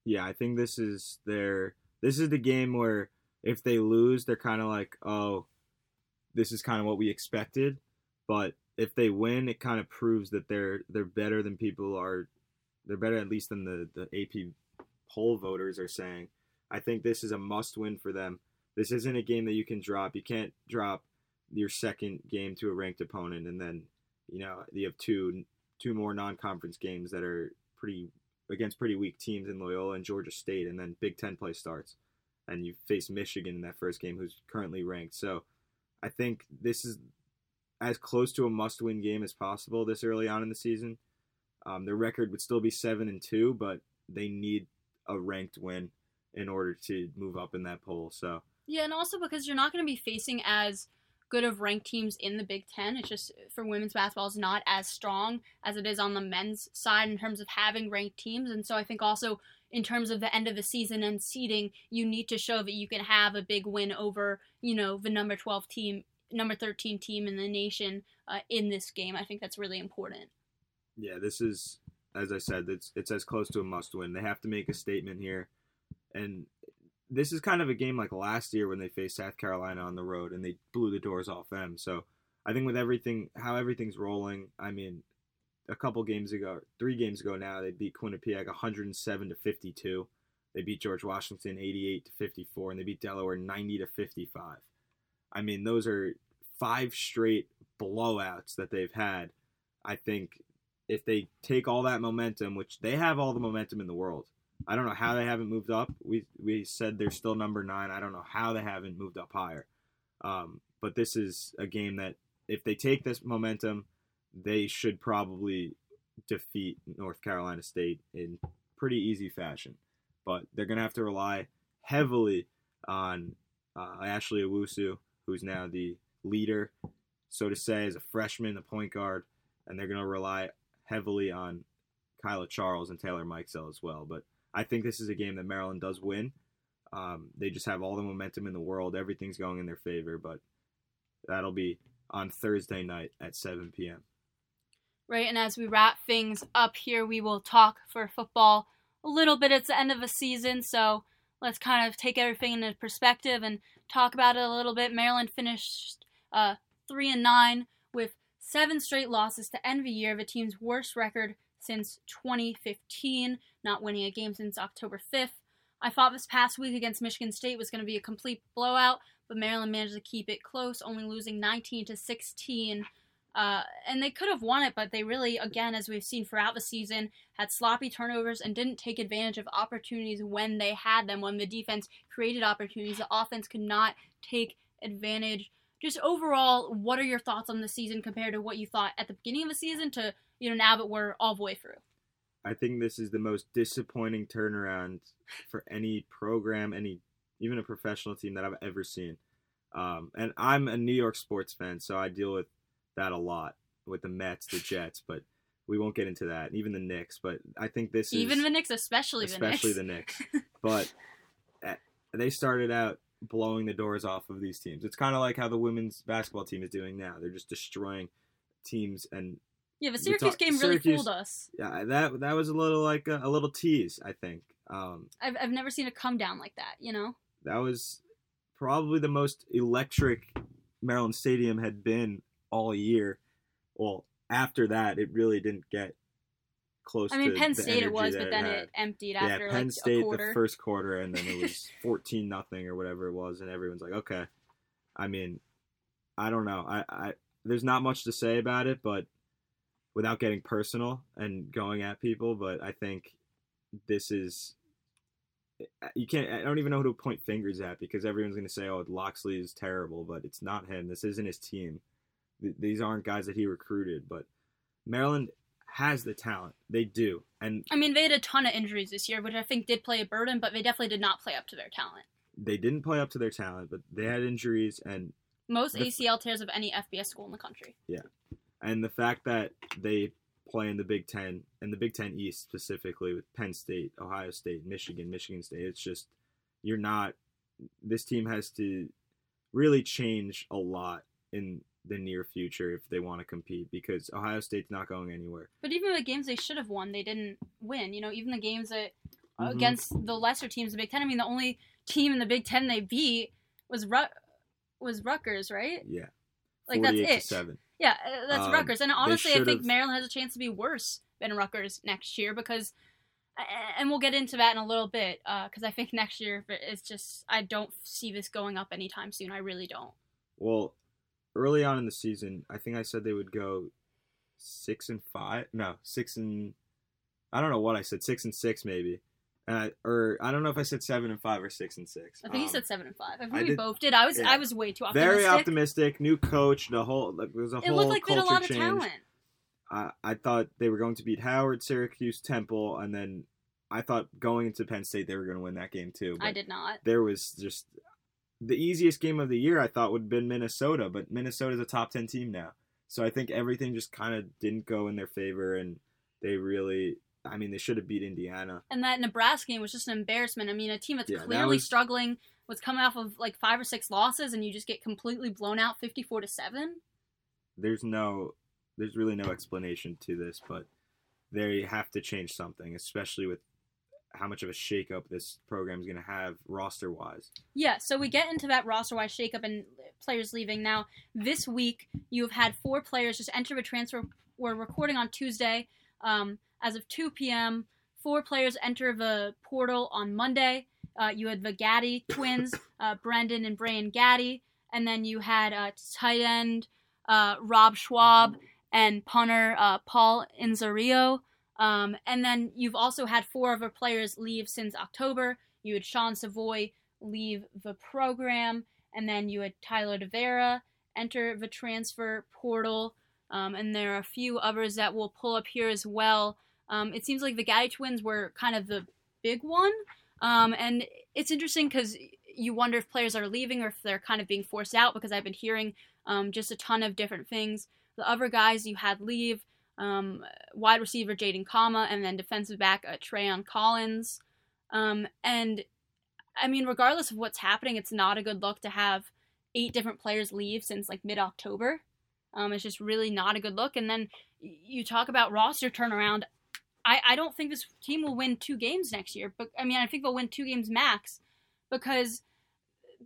Yeah, I think this is their this is the game where if they lose, they're kind of like, oh, this is kind of what we expected. But if they win, it kind of proves that they're they're better than people are. They're better at least than the, the A P poll voters are saying. I think this is a must-win for them. This isn't a game that you can drop. You can't drop your second game to a ranked opponent, and then you know you have two. two more non-conference games that are pretty against pretty weak teams in Loyola and Georgia State, and then Big Ten play starts, and you face Michigan in that first game, who's currently ranked. So I think this is as close to a must-win game as possible this early on in the season. Um, their record would still be seven and two, but they need a ranked win in order to move up in that poll. So yeah, and also because you're not going to be facing as good of ranked teams in the Big Ten. It's just for women's basketball is not as strong as it is on the men's side in terms of having ranked teams. And so I think also in terms of the end of the season and seeding, you need to show that you can have a big win over, you know, the number twelve team, number thirteen team in the nation uh, in this game. I think that's really important. Yeah, this is, as I said, it's, it's as close to a must-win. They have to make a statement here. And this is kind of a game like last year when they faced South Carolina on the road and they blew the doors off them. So I think with everything, how everything's rolling, I mean, a couple games ago, three games ago now, they beat Quinnipiac one hundred seven to fifty-two. They beat George Washington eighty-eight to fifty-four, and they beat Delaware ninety to fifty-five. I mean, those are five straight blowouts that they've had. I think if they take all that momentum, which they have all the momentum in the world, I don't know how they haven't moved up. We we said they're still number nine. I don't know how they haven't moved up higher. Um, but this is a game that if they take this momentum, they should probably defeat North Carolina State in pretty easy fashion. But they're going to have to rely heavily on uh, Ashley Owusu, who's now the leader, so to say, as a freshman, the point guard. And they're going to rely heavily on Kyla Charles and Taylor Mikesell as well. But I think this is a game that Maryland does win. Um, they just have all the momentum in the world. Everything's going in their favor. But that'll be on Thursday night at seven p.m. Right, and as we wrap things up here, we will talk for football a little bit. It's the end of the season, so let's kind of take everything into perspective and talk about it a little bit. Maryland finished uh, three and nine with seven straight losses to end the year, the team's worst record since twenty fifteen, not winning a game since October fifth. I thought this past week against Michigan State was going to be a complete blowout, but Maryland managed to keep it close, only losing nineteen to sixteen. Uh, and they could have won it, but they really, again, as we've seen throughout the season, had sloppy turnovers and didn't take advantage of opportunities when they had them. When the defense created opportunities, the offense could not take advantage. Just overall, what are your thoughts on the season compared to what you thought at the beginning of the season to, you know, now that we're all the way through? I think this is the most disappointing turnaround for any program, any even a professional team that I've ever seen. Um, and I'm a New York sports fan, so I deal with that a lot with the Mets, the Jets, but we won't get into that. Even the Knicks, but I think this is... Even the Knicks, especially, especially the Knicks. Especially the Knicks. But at, they started out blowing the doors off of these teams. It's kind of like how the women's basketball team is doing now. They're just destroying teams. And yeah, the Syracuse talk, game Syracuse, really fooled us. Yeah, that that was a little like a, a little tease, I think. Um, I've I've never seen a come down like that, you know? That was probably the most electric Maryland Stadium had been all year. Well, after that, it really didn't get close to the energy. I mean, Penn State it was, but then it emptied after like a quarter. Yeah, Penn State the first quarter, and then it was fourteen nothing or whatever it was, and everyone's like, okay. I mean, I don't know. I, I there's not much to say about it, but without getting personal and going at people, but I think this is you can't. I don't even know who to point fingers at because everyone's going to say, "Oh, Loxley is terrible," but it's not him. This isn't his team. These aren't guys that he recruited, but Maryland has the talent. They do. And I mean, they had a ton of injuries this year, which I think did play a burden, but they definitely did not play up to their talent. They didn't play up to their talent, but they had injuries and... Most the, A C L tears of any F B S school in the country. Yeah. And the fact that they play in the Big Ten, and the Big Ten East specifically, with Penn State, Ohio State, Michigan, Michigan State, it's just, you're not... This team has to really change a lot in the near future if they want to compete, because Ohio State's not going anywhere. But even the games they should have won, they didn't win. You know, even the games that mm-hmm. against the lesser teams in the Big Ten. I mean, the only team in the Big Ten they beat was Ru- was Rutgers, right? Yeah. Like, that's it. forty-eight to seven. Yeah, that's um, Rutgers. And honestly, I think Maryland has a chance to be worse than Rutgers next year because – and we'll get into that in a little bit because uh, I think next year it's just – I don't see this going up anytime soon. I really don't. Well – early on in the season, I think I said they would go six and five. No, six and I don't know what I said. Six and six, maybe. Uh, or I don't know if I said seven and five or six and six. I think um, you said seven and five. I think I we did, both did. I was yeah. I was way too optimistic. Very optimistic. New coach. The whole like, there was a it whole like culture change. It looked like they had a lot of talent. I, I thought they were going to beat Howard, Syracuse, Temple, and then I thought going into Penn State they were going to win that game too. But I did not. There was just the easiest game of the year I thought would have been Minnesota, but Minnesota's a top ten team now. So I think everything just kind of didn't go in their favor, and they really, I mean, they should have beat Indiana. And that Nebraska game was just an embarrassment. I mean, a team that's yeah, clearly that was, struggling was coming off of like five or six losses, and you just get completely blown out fifty-four to seven. There's no... There's really no explanation to this, but they have to change something, especially with how much of a shakeup this program is going to have roster-wise. Yeah, so we get into that roster-wise shakeup and players leaving. Now, this week, you have had four players just enter a transfer. We're recording on Tuesday. Um, as of two p.m., four players enter the portal on Monday. Uh, you had the Gaddy twins, uh, Brendan and Brayan Gaddy, and then you had uh, tight end uh, Rob Schwab, and punter uh, Paul Inzerio. Um, and then you've also had four of our players leave since October. You had Sean Savoy leave the program, and then you had Tyler DeVera enter the transfer portal, um, and there are a few others that we'll pull up here as well. Um, it seems like the Gaddy twins were kind of the big one, um, and it's interesting because you wonder if players are leaving or if they're kind of being forced out, because I've been hearing um, just a ton of different things. The other guys you had leave, um, wide receiver Jaden Kama, and then defensive back uh, Treyon Collins. Um, and, I mean, regardless of what's happening, it's not a good look to have eight different players leave since, like, mid-October. Um, it's just really not a good look. And then you talk about roster turnaround. I, I don't think this team will win two games next year. But I mean, I think they'll win two games max, because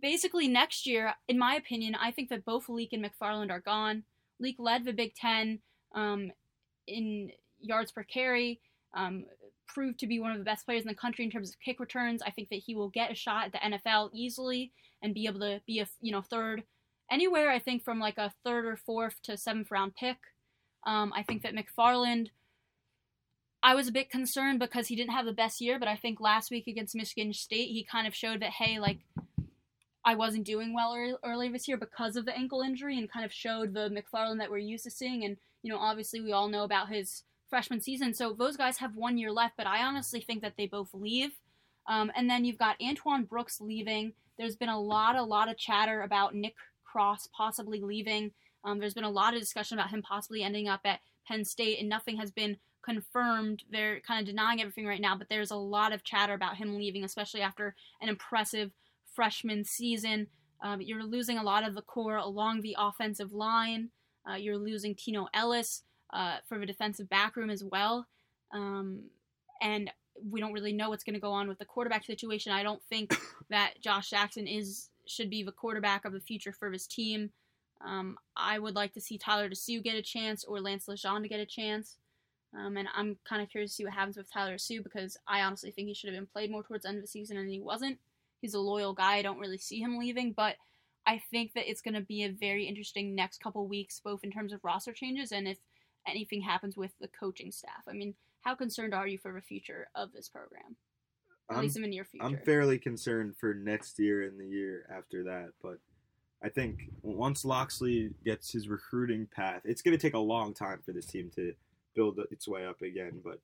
basically next year, in my opinion, I think that both Leak and McFarland are gone. Leak led the Big Ten um, in yards per carry, um, proved to be one of the best players in the country in terms of kick returns. I think that he will get a shot at the N F L easily and be able to be a you know third anywhere. I think from like a third or fourth to seventh round pick. Um, I think that McFarland, I was a bit concerned because he didn't have the best year, but I think last week against Michigan State he kind of showed that hey like. I wasn't doing well early this year because of the ankle injury, and kind of showed the McFarland that we're used to seeing. And, you know, obviously we all know about his freshman season. So those guys have one year left, but I honestly think that they both leave. Um, and then you've got Antoine Brooks leaving. There's been a lot, a lot of chatter about Nick Cross possibly leaving. Um, there's been a lot of discussion about him possibly ending up at Penn State, and nothing has been confirmed. They're kind of denying everything right now, but there's a lot of chatter about him leaving, especially after an impressive freshman season. Um, you're losing a lot of the core along the offensive line. Uh, you're losing Tino Ellis uh, for the defensive back room as well. Um, and we don't really know what's going to go on with the quarterback situation. I don't think that Josh Jackson is should be the quarterback of the future for his team. Um, I would like to see Tyler DeSue get a chance, or Lance Legendre get a chance. Um, and I'm kind of curious to see what happens with Tyler DeSue, because I honestly think he should have been played more towards the end of the season, and he wasn't. He's a loyal guy. I don't really see him leaving, but I think that it's going to be a very interesting next couple weeks, both in terms of roster changes and if anything happens with the coaching staff. I mean, how concerned are you for the future of this program? At I'm, least in the near future. I'm fairly concerned for next year and the year after that, but I think once Loxley gets his recruiting path, it's going to take a long time for this team to build its way up again. But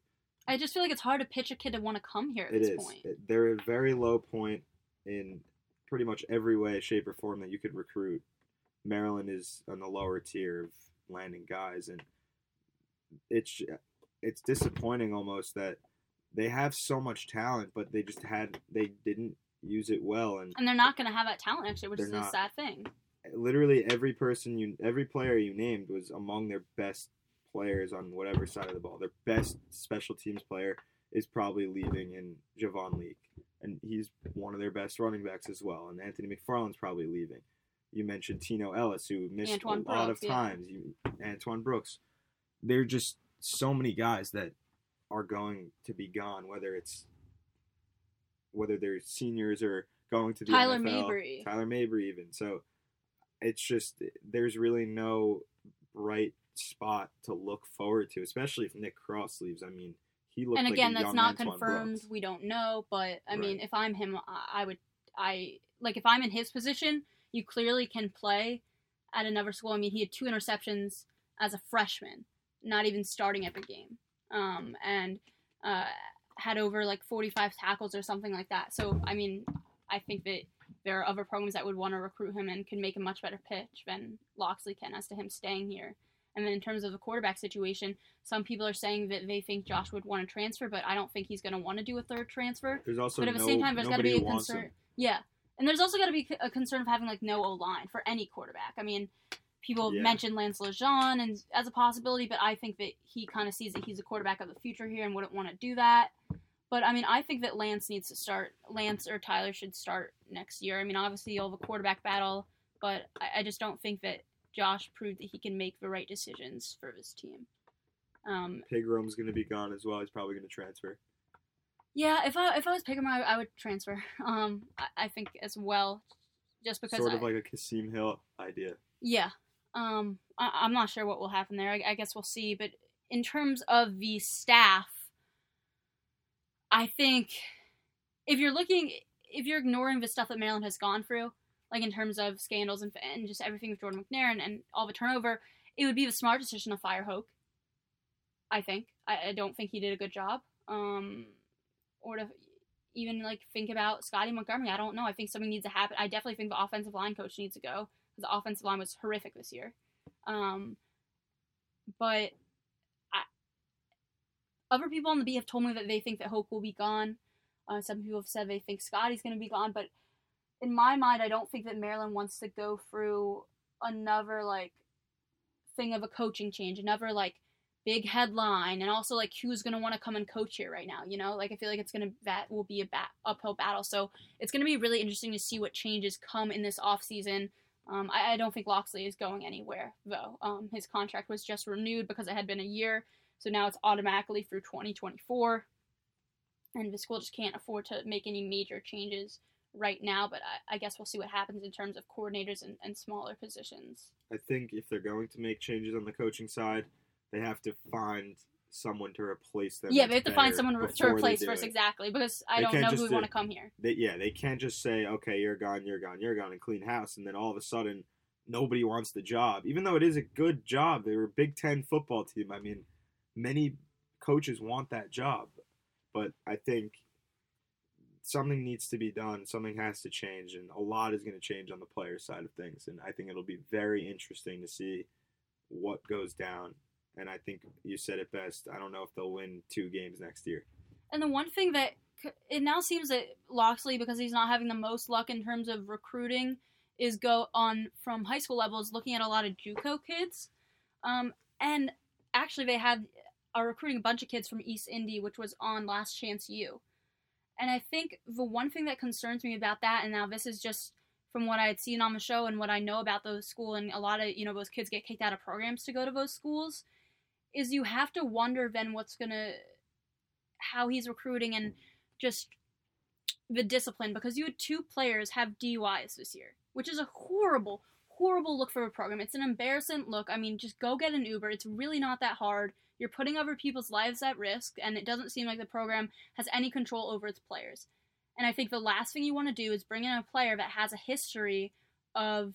I just feel like it's hard to pitch a kid to want to come here at this is. point. They're at a very low point in pretty much every way, shape, or form that you could recruit. Maryland is on the lower tier of landing guys, and it's it's disappointing almost that they have so much talent, but they just had they didn't use it well, and and they're not going to have that talent next year, which is a sad thing. Literally every person you every player you named was among their best players on whatever side of the ball. Their best special teams player is probably leaving in Javon Leak, and he's one of their best running backs as well. And Anthony McFarland's probably leaving. You mentioned Tino Ellis, who missed Antoine a Brooks, lot of yeah. times. You, Antoine Brooks. There are just so many guys that are going to be gone, whether it's whether they're seniors or going to the Tyler N F L. Mabry. Tyler Mabry even. So it's just there's really no bright spot to look forward to, especially if Nick Cross leaves. I mean, he looked and like again, a young that's not Antoine confirmed. Brooks. We don't know, but I right. mean, if I'm him, I would. I like if I'm in his position. You clearly can play at another school. I mean, he had two interceptions as a freshman, not even starting at the game, um, and uh, had over like forty-five tackles or something like that. So, I mean, I think that there are other programs that would want to recruit him and can make a much better pitch than Loxley can as to him staying here. And then in terms of the quarterback situation, some people are saying that they think Josh would want to transfer, but I don't think he's going to want to do a third transfer. There's also but at no, the same time, there's got to be a concern. Yeah. And there's also got to be a concern of having, like, no O-line for any quarterback. I mean, people yeah. mentioned Lance Lejeune and as a possibility, but I think that he kind of sees that he's a quarterback of the future here and wouldn't want to do that. But, I mean, I think that Lance needs to start. Lance or Tyler should start next year. I mean, obviously you'll have a quarterback battle, but I, I just don't think that Josh proved that he can make the right decisions for his team. Um, Pigram's going to be gone as well. He's probably going to transfer. Yeah, if I if I was Pick'em, I, I would transfer. Um, I, I think as well, just because sort of I, like a Kasim Hill idea. Yeah, um, I, I'm not sure what will happen there. I, I guess we'll see. But in terms of the staff, I think if you're looking, if you're ignoring the stuff that Maryland has gone through, like in terms of scandals and and just everything with Jordan McNair and, and all the turnover, it would be the smart decision to fire Hoke. I think. I, I don't think he did a good job. Um. Or to even, like, think about Scotty Montgomery. I don't know. I think something needs to happen. I definitely think the offensive line coach needs to go. The offensive line was horrific this year. Um, but I, other people on the beat have told me that they think that Hoke will be gone. Uh, some people have said they think Scotty's going to be gone. But in my mind, I don't think that Maryland wants to go through another, like, thing of a coaching change. Another, like, big headline, and also, like, who's going to want to come and coach here right now, you know? Like, I feel like it's going to, that will be a bat, uphill battle. So it's going to be really interesting to see what changes come in this offseason. Um, I, I don't think Loxley is going anywhere, though. Um, his contract was just renewed because it had been a year, so now it's automatically through twenty twenty-four, and the school just can't afford to make any major changes right now, but I, I guess we'll see what happens in terms of coordinators and, and smaller positions. I think if they're going to make changes on the coaching side, they have to find someone to replace them. Yeah, they have to find someone to replace first, it. exactly, because I they don't know who would want to come here. They, yeah, they can't just say, okay, you're gone, you're gone, you're gone, and clean house, and then all of a sudden, nobody wants the job. Even though it is a good job, they were a Big Ten football team. I mean, many coaches want that job, but I think something needs to be done, something has to change, and a lot is going to change on the player side of things, and I think it'll be very interesting to see what goes down. And I think you said it best. I don't know if they'll win two games next year. And the one thing that it now seems that Loxley, because he's not having the most luck in terms of recruiting, is go on from high school levels looking at a lot of JUCO kids. Um, and actually they had are recruiting a bunch of kids from East Indy, which was on Last Chance U. And I think the one thing that concerns me about that, and now this is just from what I had seen on the show and what I know about those schools, and a lot of, you know, those kids get kicked out of programs to go to those schools, is you have to wonder then what's going to, how he's recruiting and just the discipline. Because you had two players have D U Is this year, which is a horrible, horrible look for a program. It's an embarrassing look. I mean, just go get an Uber. It's really not that hard. You're putting other people's lives at risk, and it doesn't seem like the program has any control over its players. And I think the last thing you want to do is bring in a player that has a history of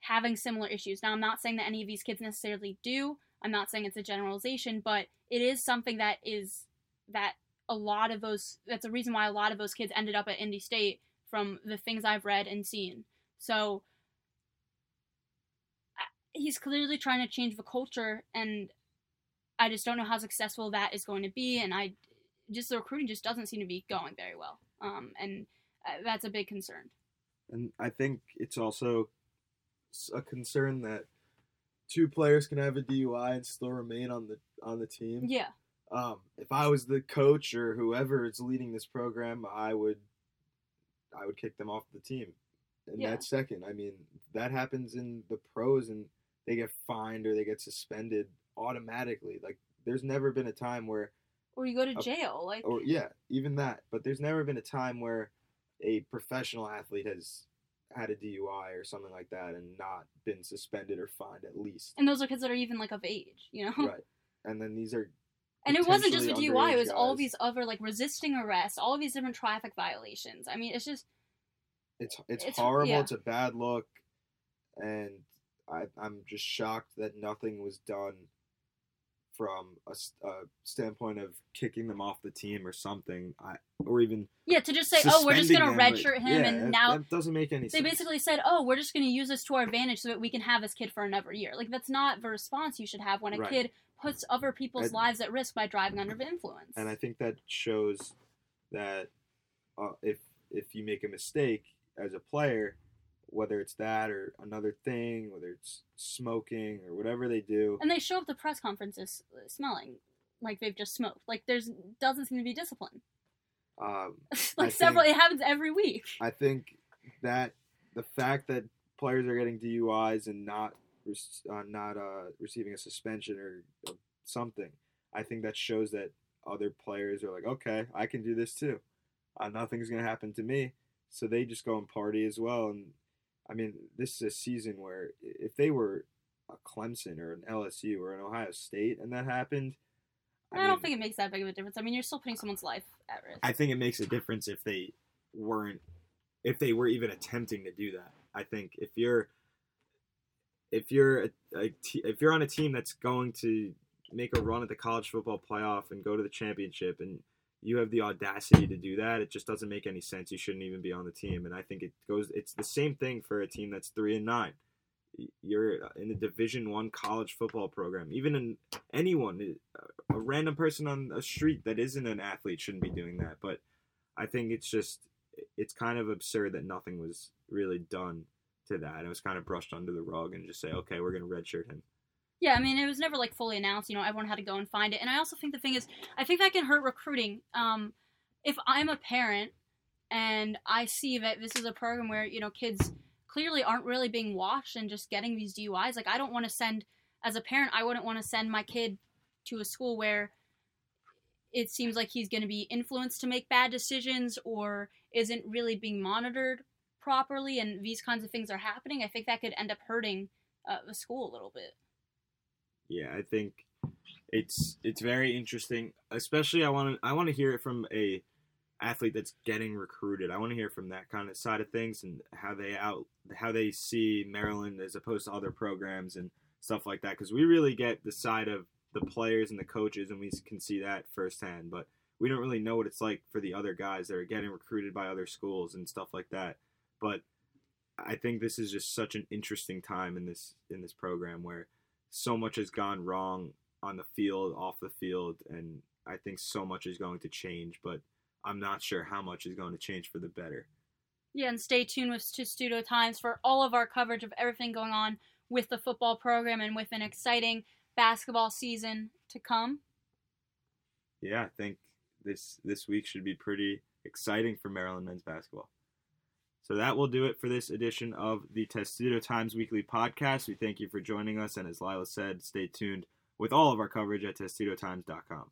having similar issues. Now, I'm not saying that any of these kids necessarily do. I'm not saying it's a generalization, but it is something that is that a lot of those, that's a reason why a lot of those kids ended up at Indy State from the things I've read and seen. So he's clearly trying to change the culture, and I just don't know how successful that is going to be. And I just, the recruiting just doesn't seem to be going very well. Um, and that's a big concern. And I think it's also a concern that two players can have a D U I and still remain on the on the team. Yeah. Um, if I was the coach or whoever is leading this program, I would I would kick them off the team in yeah. that second. I mean, that happens in the pros, and they get fined or they get suspended automatically. Like, there's never been a time where or you go to a, jail, like or yeah, even that. But there's never been a time where a professional athlete has had a D U I or something like that and not been suspended or fined at least. And those are kids that are even, like, of age, you know? Right. And then these are And it wasn't just with D U I, it was guys. all these other, like, resisting arrest, all these different traffic violations. I mean, it's just... It's it's, it's horrible, yeah. It's a bad look, and I, I'm just shocked that nothing was done from a, a standpoint of kicking them off the team or something, I, or even... Yeah, to just say, oh, we're just going to redshirt him, yeah, and that, now... That doesn't make any sense. They basically said, oh, we're just going to use this to our advantage so that we can have this kid for another year. Like, that's not the response you should have when a right. kid... puts other people's and, lives at risk by driving under influence. And I think that shows that uh, if if you make a mistake as a player, whether it's that or another thing, whether it's smoking or whatever they do. And they show up to press conferences smelling like they've just smoked. Like, there's doesn't seem to be discipline. Um, like I several, think, it happens every week. I think that the fact that players are getting D U Is and not Uh, not uh, receiving a suspension or, or something, I think that shows that other players are like, okay, I can do this too. Uh, nothing's going to happen to me. So they just go and party as well. And, I mean, this is a season where if they were a Clemson or an L S U or an Ohio State and that happened... I, I mean, don't think it makes that big of a difference. I mean, you're still putting someone's life at risk. I think it makes a difference if they weren't... If they were even attempting to do that. I think if you're... If you're a, a t- if you're on a team that's going to make a run at the college football playoff and go to the championship, and you have the audacity to do that, it just doesn't make any sense. You shouldn't even be on the team. And I think it goes. It's the same thing for a team that's three and nine. You're in a Division One college football program. Even in anyone, a random person on a street that isn't an athlete shouldn't be doing that. But I think it's just it's kind of absurd that nothing was really done to that. It was kind of brushed under the rug and just say, okay, we're going to redshirt him. Yeah, I mean, it was never, like, fully announced. You know, everyone had to go and find it. And I also think the thing is, I think that can hurt recruiting. Um, if I'm a parent and I see that this is a program where, you know, kids clearly aren't really being watched and just getting these D U Is, like, I don't want to send, as a parent, I wouldn't want to send my kid to a school where it seems like he's going to be influenced to make bad decisions or isn't really being monitored properly, and these kinds of things are happening. I think that could end up hurting uh, the school a little bit. Yeah, I think it's it's very interesting. Especially, I want to I want to hear it from a athlete that's getting recruited. I want to hear from that kind of side of things and how they out how they see Maryland as opposed to other programs and stuff like that. Because we really get the side of the players and the coaches, and we can see that firsthand. But we don't really know what it's like for the other guys that are getting recruited by other schools and stuff like that. But I think this is just such an interesting time in this in this program where so much has gone wrong on the field, off the field, and I think so much is going to change, but I'm not sure how much is going to change for the better. Yeah, and stay tuned with Studio Times for all of our coverage of everything going on with the football program and with an exciting basketball season to come. Yeah, I think this this week should be pretty exciting for Maryland men's basketball. So that will do it for this edition of the Testudo Times Weekly Podcast. We thank you for joining us, and as Lila said, stay tuned with all of our coverage at testudo times dot com.